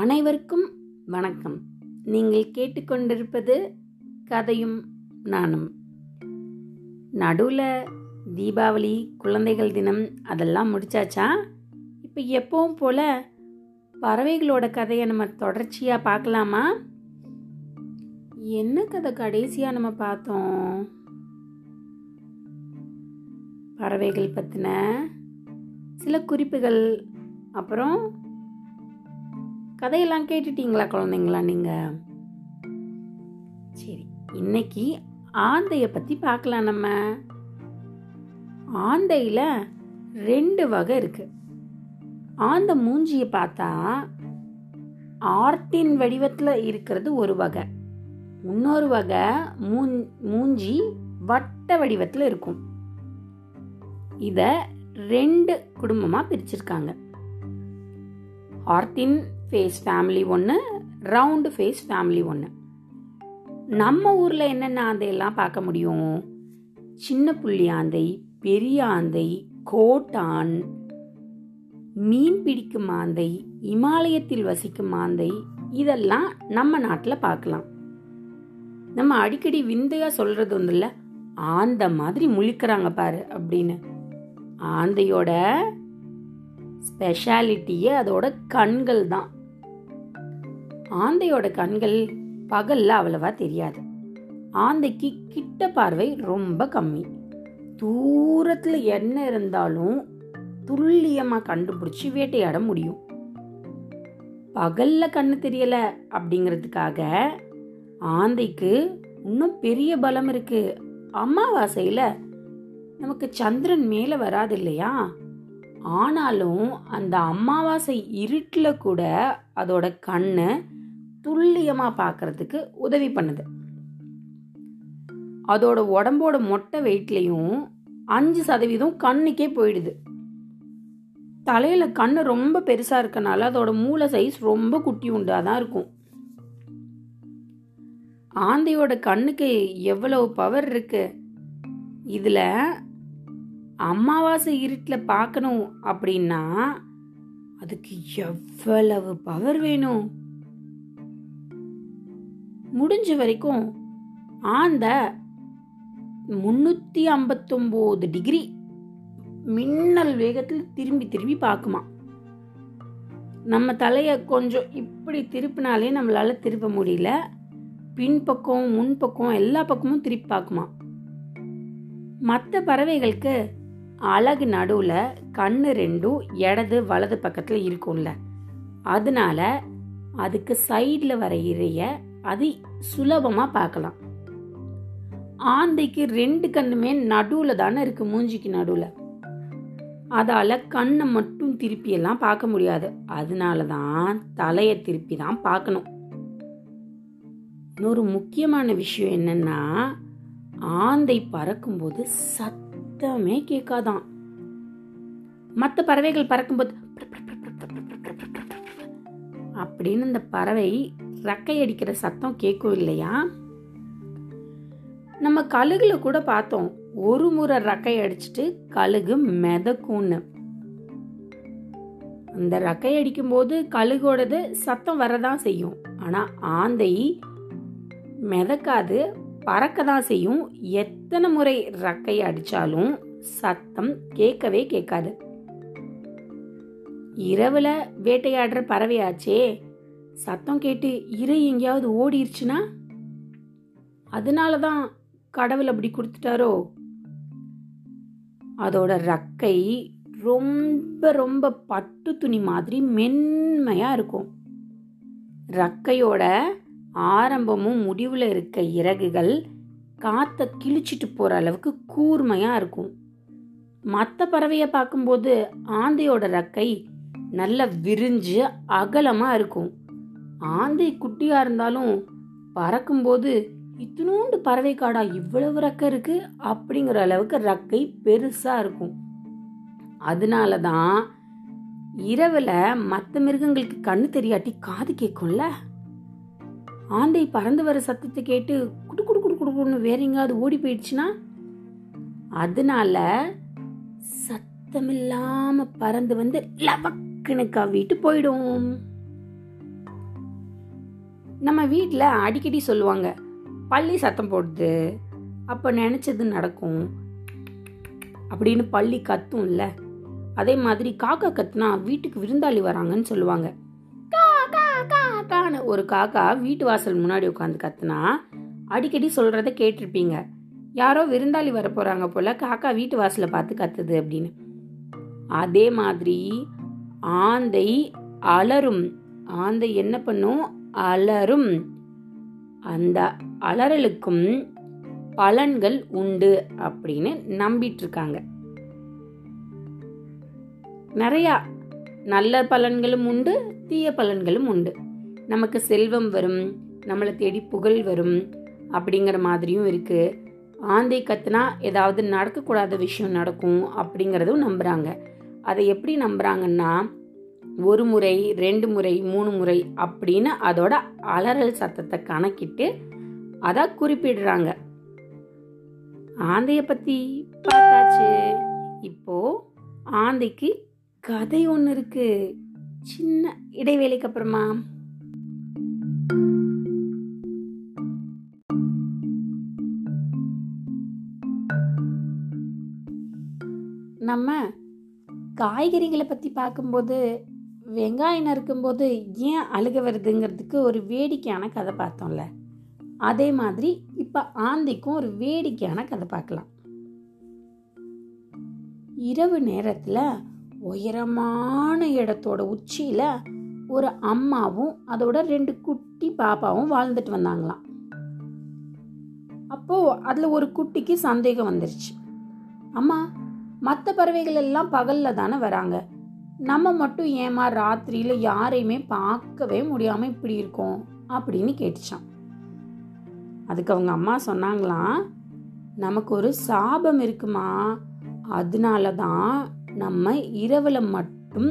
அனைவருக்கும் வணக்கம். நீங்கள் கேட்டுக்கொண்டிருப்பது கதையும் நானும். நடுவில் தீபாவளி, குழந்தைகள் தினம் அதெல்லாம் முடிச்சாச்சா? இப்போ எப்பவும் போல் பறவைகளோட கதையை நம்ம தொடர்ச்சியாக பார்க்கலாமா? என்ன கதை கடைசியாக நம்ம பார்த்தோம்? பறவைகள் பற்றின சில குறிப்புகள். அப்புறம் கதையெல்லாம் கேட்டுட்டீங்களா குழந்தைங்களா நீங்கள்? சரி, இன்னைக்கு ஆந்தையை பற்றி பார்க்கலாம். நம்ம ஆந்தையில் 2 வகை இருக்கு. ஆந்தை மூஞ்சியை பார்த்தா ஆர்த்தின் வடிவத்தில் இருக்கிறது ஒரு வகை. இன்னொரு வகை மூஞ்சி வட்ட வடிவத்தில் இருக்கும். இதை 2 குடும்பமாக பிரிச்சிருக்காங்க. ஆர்த்தின் ஃபேஸ் ஃபேமிலி ஒன்று, ரவுண்டு ஃபேஸ் ஃபேமிலி ஒன்று. நம்ம ஊரில் என்னென்ன ஆந்தையெல்லாம் பார்க்க முடியும்? சின்ன புள்ளி ஆந்தை, பெரிய ஆந்தை, கோட்டான், மீன் பிடிக்கும் ஆந்தை, இமாலயத்தில் வசிக்கும் ஆந்தை, இதெல்லாம் நம்ம நாட்டில் பார்க்கலாம். நம்ம அடிக்கடி விந்தையாக சொல்கிறது ஒன்றுல, ஆந்தை மாதிரி முழிக்கிறாங்க பாரு அப்படின்னு. ஆந்தையோட ஸ்பெஷாலிட்டியே அதோட கண்கள் தான். ஆந்தையோட கண்கள் பகலில் அவ்வளவா தெரியாது. ஆந்தைக்கு கிட்ட பார்வை ரொம்ப கம்மி. தூரத்தில் என்ன இருந்தாலும் துல்லியமாக கண்டுபிடிச்சி வேட்டையாட முடியும். பகலில் கண்ணு தெரியலை அப்படிங்கிறதுக்காக ஆந்தைக்கு இன்னும் பெரிய பலம் இருக்குது. அமாவாசையில் நமக்கு சந்திரன் மேலே வராது இல்லையா? ஆனாலும் அந்த அமாவாசை இருட்டில் கூட அதோட கண்ணு துல்லியமாக பார்க்கறதுக்கு உதவி பண்ணுது. அதோட உடம்போட மொட்டை வெயிட்லையும் 5% கண்ணுக்கே போயிடுது. தலையில் கண் ரொம்ப பெருசாக இருக்கனால அதோட மூளை சைஸ் ரொம்ப குட்டி உண்டாதான் இருக்கும். ஆந்தையோட கண்ணுக்கு எவ்வளவு பவர் இருக்கு! இதில் அமாவாசை இருட்டில் பார்க்கணும் அப்படின்னா அதுக்கு எவ்வளவு பவர் வேணும்! முடிஞ்ச வரைக்கும் ஆந்தை 359 டிகிரி மின்னல் வேகத்தில் திரும்பி பார்க்குமா. நம்ம தலையை கொஞ்சம் இப்படி திருப்பினாலே நம்மளால திருப்ப முடியல. பின்பக்கம், முன்பக்கம், எல்லா பக்கமும் திருப்பி பார்க்குமா. மற்ற பறவைகளுக்கு அழகு நடுவில் கண்ணு 2 இடது வலது பக்கத்தில் இருக்கும்ல, அதனால அதுக்கு சைடில் வர இறைய அது சுலபமாக பார்க்கலாம். ஆந்தைக்கு 2 கண்ணுமே நடுவில் தானே இருக்குது, மூஞ்சிக்கு நடுவில். அதால் கண்ணை மட்டும் திருப்பியெல்லாம் பார்க்க முடியாது. அதனால தான் தலையை திருப்பி தான் பார்க்கணும். இன்னொரு முக்கியமான விஷயம் என்னென்னா, ஆந்தை பறக்கும்போது சத்தமே கேட்காதான். மற்ற பறவைகள் பறக்கும்போது அப்படின்னு அந்த பறவை ரெக்கை அடிக்கிற சத்தம் கேட்கும் இல்லையா? நம்ம கழுகுல கூட பார்த்தோம், ஒரு முறை ரெக்கை அடிச்சுட்டு கழுகு மிதக்கும்னு. அந்த ரெக்கை அடிக்கும்போது கழுகோடது சத்தம் வரதான் செய்யும். ஆனால் ஆந்தை மிதக்காது, பறக்கதான் செய்யும். எத்தனை முறை ரெக்கை அடிச்சாலும் சத்தம் கேட்கவே கேட்காது. இரவுல வேட்டையாடுற பறவையாச்சே, சத்தம் கேட்டு இறை எங்கேயாவது ஓடிடுச்சுன்னா அதனாலதான் கடவுள் அப்படி கொடுத்துட்டாரோ. அதோட ரெக்கை ரொம்ப ரொம்ப பட்டு துணி மாதிரி மென்மையா இருக்கும். ரெக்கையோட ஆரம்பமும் முடிவில் இருக்க இறகுகள் காற்றை கிழிச்சிட்டு போகிற அளவுக்கு கூர்மையாக இருக்கும். மற்ற பறவையை பார்க்கும்போது ஆந்தையோட ரெக்கை நல்லா விரிஞ்சு அகலமாக இருக்கும். ஆந்தை குட்டியாக இருந்தாலும் பறக்கும்போது இத்தினோண்டு பறவை காடா இவ்வளவு ரெக்கை இருக்குது அப்படிங்கிற அளவுக்கு ரெக்கை பெருசாக இருக்கும். அதனால தான் இரவில் மற்ற மிருகங்களுக்கு கண்ணு தெரியாட்டி காது கேட்கும்ல. ஆந்தை பறந்து வர சத்தத்தை கேட்டு குடு குடு குடு குடுன்னு வேற எங்காவது ஓடி போயிடுச்சுன்னா அதனால சத்த சத்தமில்லாம பறந்து வந்து லவக்குன்னு கவ்விட்டு போயிடும். நம்ம வீட்டில் அடிக்கடி சொல்லுவாங்க, பள்ளி சத்தம் போடுது, அப்போ நினச்சது நடக்கும் அப்படின்னு பள்ளி கத்தும் இல்லை. அதே மாதிரி காக்கா கத்துனா வீட்டுக்கு விருந்தாளி வராங்கன்னு சொல்லுவாங்க. காக்கான்னு ஒரு காக்கா வீட்டு வாசல் முன்னாடி உட்காந்து கத்துனா அடிக்கடி சொல்கிறத கேட்டிருப்பீங்க, யாரோ விருந்தாளி வர போகிறாங்க போல் காக்கா வீட்டு வாசலை பார்த்து கத்துது அப்படின்னு. அதே மாதிரி ஆந்தை அலரும். ஆந்தை என்ன பண்ணும்? அலரும். அந்த அலறலுக்கும் பலன்கள் உண்டு அப்படின்னு நம்பிட்டு இருக்காங்க. நிறையா நல்ல பலன்களும் உண்டு, தீய பலன்களும் உண்டு. நமக்கு செல்வம் வரும், நம்மளை தேடி புகழ் வரும் அப்படிங்கிற மாதிரியும் இருக்குது. ஆந்தை கத்துனா ஏதாவது நடக்கக்கூடாத விஷயம் நடக்கும் அப்படிங்கிறதும் நம்புகிறாங்க. அதை எப்படி நம்புகிறாங்கன்னா, ஒரு முறை, 2 முறை, 3 முறை அப்படின்னு அதோட அலறல் சத்தத்தை கணக்கிட்டு அதை குறிப்பிடுறாங்க. ஆந்தையை பற்றி பார்த்தாச்சு. இப்போ ஆந்தைக்கு கதை ஒன்று இருக்கு. சின்ன இடைவேளைக்கு அப்புறமா நம்ம காய்கறிகளை பற்றி பார்க்கும்போது வெங்காயம் நறுக்கும்போது ஏன் அழுக வருதுங்கிறதுக்கு ஒரு வேடிக்கையான கதை பார்த்தோம்ல, அதே மாதிரி இப்போ ஆந்தைக்கும் ஒரு வேடிக்கையான கதை பார்க்கலாம். இரவு நேரத்தில் உயரமான இடத்தோட உச்சியில் ஒரு அம்மாவும் அதோட 2 குட்டி பாப்பாவும் வாழ்ந்துட்டு வந்தாங்களாம். அப்போது அதில் ஒரு குட்டிக்கு சந்தேகம் வந்துருச்சு, அம்மா மற்ற பறவைகள் எல்லாம் பகலில் தானே வராங்க, நம்ம மட்டும் ஏமா ராத்திரியில் யாரையுமே பார்க்கவே முடியாமல் இப்படி இருக்கோம் அப்படின்னு கேட்டுச்சான். அதுக்கு அவங்க அம்மா சொன்னாங்களாம், நமக்கு ஒரு சாபம் இருக்குமா, அதனால தான் நம்ம இரவில் மட்டும்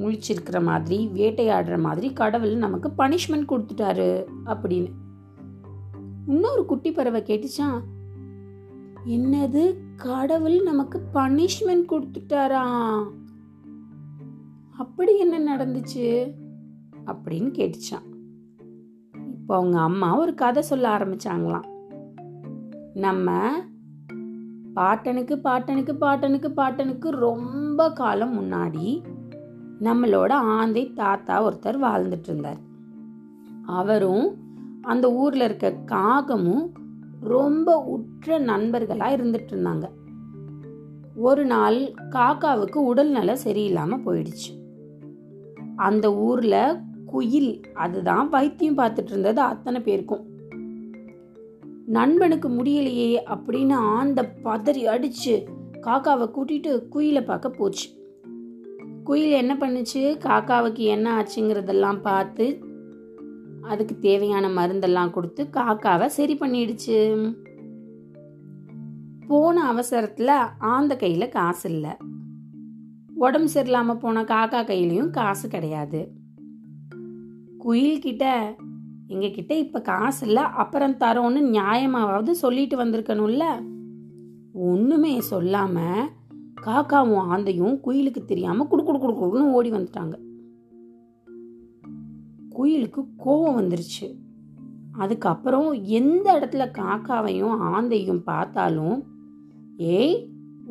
முழிச்சிருக்கிற மாதிரி வேட்டையாடுற மாதிரி கடவுள் நமக்கு பனிஷ்மெண்ட் கொடுத்துட்டாரு அப்படின்னு. இன்னொரு குட்டி பறவை கேட்டுச்சான், என்னது கடவுள் நமக்கு பனிஷ்மெண்ட் கொடுத்துட்டாரா, அப்படி என்ன நடந்துச்சு அப்படின்னு கேட்டுச்சான். இப்போ அவங்க அம்மா ஒரு கதை சொல்ல ஆரம்பிச்சாங்களாம். நம்ம பாட்டனுக்கு ரொம்ப காலம் முன்னாடி நம்மளோட ஆந்தை தாத்தா ஒருத்தர் வாழ்ந்துட்டு இருந்தார். அவரும் அந்த ஊரில் இருக்க காகமும் ரொம்ப உற்ற நண்பர்களாக இருந்துட்டு இருந்தாங்க. ஒரு நாள் காக்காவுக்கு உடல்நல சரியில்லாமல் போயிடுச்சு. அந்த ஊரில் குயில் அதுதான் வைத்தியம் பார்த்துட்டு இருந்தது அத்தனை பேருக்கும். நண்பனுக்கு முடியலையே அப்படின்னு அந்த பதறி அடிச்சு காக்காவை கூட்டிட்டு குயிலை பார்க்க போச்சு. குயில் என்ன பண்ணுச்சு, காக்காவுக்கு என்ன ஆச்சுங்கிறதெல்லாம் பார்த்து அதுக்கு தேவையான மருந்தெல்லாம் கொடுத்து காக்காவை சரி பண்ணிடுச்சு. போன அவசரத்தில் ஆந்தை கையில் காசு இல்லை, உடம்பு சரியில்லாமல் போன காக்கா கையிலையும் காசு கிடையாது. குயில்கிட்ட எங்ககிட்ட இப்போ காசு இல்லை, அப்புறம் தரோன்னு நியாயமாவது சொல்லிட்டு வந்திருக்கணும்ல. ஒன்றுமே சொல்லாமல் காக்காவும் ஆந்தையும் குயிலுக்கு தெரியாமல் குடுக்குன்னு ஓடி வந்துட்டாங்க. குயிலுக்கு கோபம் வந்துருச்சு. அதுக்கப்புறம் எந்த இடத்துல காக்காவையும் ஆந்தையும் பார்த்தாலும், ஏய்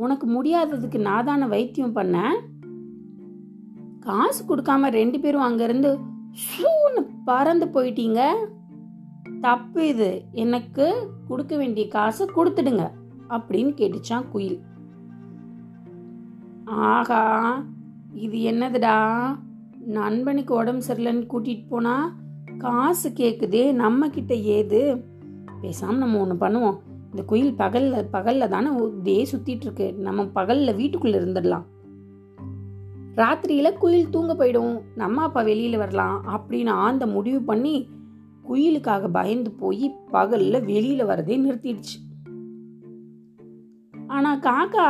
உனக்கு முடியாததுக்கு நான் தானே வைத்தியம் பண்ண, காசு கொடுக்காம 2 பேரும் அங்கேருந்து சூன்னு பறந்து போயிட்டீங்க, தப்பு இது, எனக்கு கொடுக்க வேண்டிய காசை கொடுத்துடுங்க அப்படின்னு கேட்டுச்சான் குயில். ஆகா, இது என்னதுடா, நண்பனுக்கு உடம்பு சரியில்லைன்னு கூட்டிகிட்டு போனால் காசு கேட்குதே, நம்ம கிட்ட ஏது, பேசாமல் நம்ம ஒன்று பண்ணுவோம், இந்த குயில் பகலில் தானே இதே சுற்றிட்டுருக்கு, நம்ம பகலில் வீட்டுக்குள்ளே இருந்துடலாம், ராத்திரியில் குயில் தூங்க போயிடும், நம்ம அப்பா வெளியில் வரலாம் அப்படின்னு ஆந்த முடிவு பண்ணி குயிலுக்காக பயந்து போய் பகலில் வெளியில் வரதே நிறுத்திடுச்சு. ஆனால் காக்கா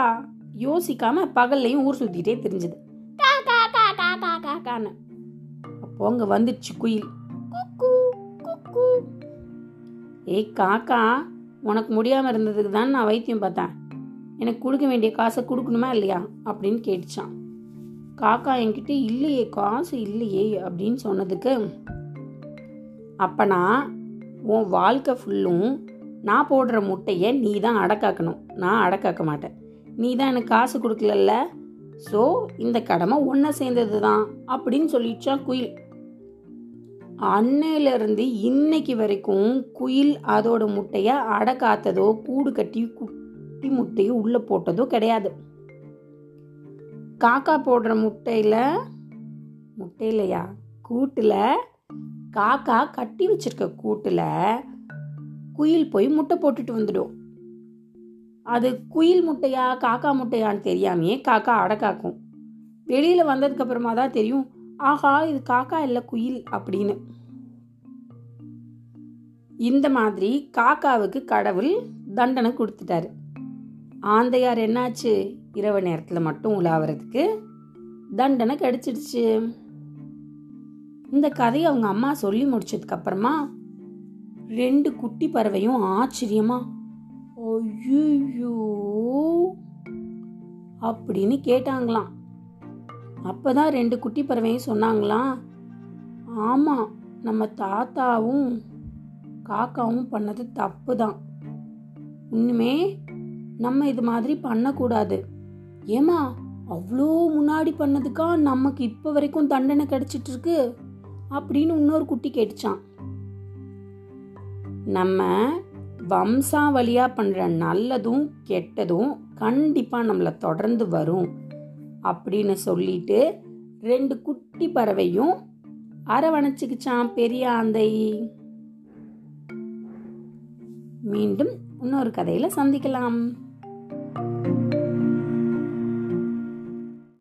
யோசிக்காமல் பகல்லையும் ஊர் சுற்றிட்டே தெரிஞ்சுது. அப்போ அங்க வந்துச்சு குயில், ஏய் காக்கா உனக்கு முடியாம இருந்ததுக்கு தான் நான் வைத்தியம் பார்த்தேன், எனக்கு கொடுக்க வேண்டிய காசை கொடுக்கணுமா இல்லையா அப்படின்னு கேட்டுச்சான். காக்கா என்கிட்ட இல்லையே காசு இல்லையே அப்படின்னு சொன்னதுக்கு, அப்பனா உன் வாழ்க்கை ஃபுல்லும் நான் போடுற முட்டையை நீ தான் அடக்காக்கணும், நான் அடக்காக்க மாட்டேன், நீ தான் எனக்கு காசு கொடுக்கலல்ல, ஸோ இந்த கடமை ஒன்றை சேர்ந்தது தான் அப்படின்னு சொல்லிடுச்சான் குயில். அன்னையிலேருந்து இன்னைக்கு வரைக்கும் குயில் அதோட முட்டையை அடக்காத்ததோ கூடு கட்டி குட்டி முட்டையை உள்ளே போட்டதோ கிடையாது. காக்கா போடுற முட்டையிலையா கூட்டில் காக்கா கட்டி வச்சிருக்க கூட்டில் குயில் போய் முட்டை போட்டுட்டு வந்துடும். அது குயில் முட்டையா காக்கா முட்டையான்னு தெரியாமையே காக்கா அடக்காக்கும். வெளியில் வந்ததுக்கு அப்புறமா தான் தெரியும், ஆஹா இது காக்கா இல்லை குயில் அப்படின்னு. இந்த மாதிரி காக்காவுக்கு கடவுள் தண்டனை கொடுத்துட்டாரு. ஆந்தையார் என்னாச்சு, இரவு நேரத்தில் மட்டும் உலாவறதுக்கு தண்டனை கிடைச்சிடுச்சு. இந்த கதையை அவங்க அம்மா சொல்லி முடிச்சதுக்கு அப்புறமா 2 குட்டி பறவையும் ஆச்சரியமா ஐயோ அப்படின்னு கேட்டாங்களாம். அப்பதான் 2 குட்டி பறவையும் சொன்னாங்களாம், ஆமா நம்ம தாத்தாவும் காக்காவும் பண்ணது தப்பு தான், இன்னுமே நம்ம இது மாதிரி பண்ணக்கூடாது. ஏமா அவ்வளோ முன்னாடி பண்ணதுக்கா நமக்கு இப்போ வரைக்கும் தண்டனை கிடைச்சிட்டு இருக்கு அப்படின்னு இன்னொரு குட்டி கேட்டுச்சான். நம்ம வம்சாவளியா பண்ற நல்லதும் கெட்டதும் கண்டிப்பா நம்மளை தொடர்ந்து வரும் அப்படின்னு சொல்லிட்டு 2 குட்டி பறவையும் அரவணைச்சுக்குச்சான் பெரிய ஆந்தை. மீண்டும் இன்னொரு கதையில சந்திக்கலாம்.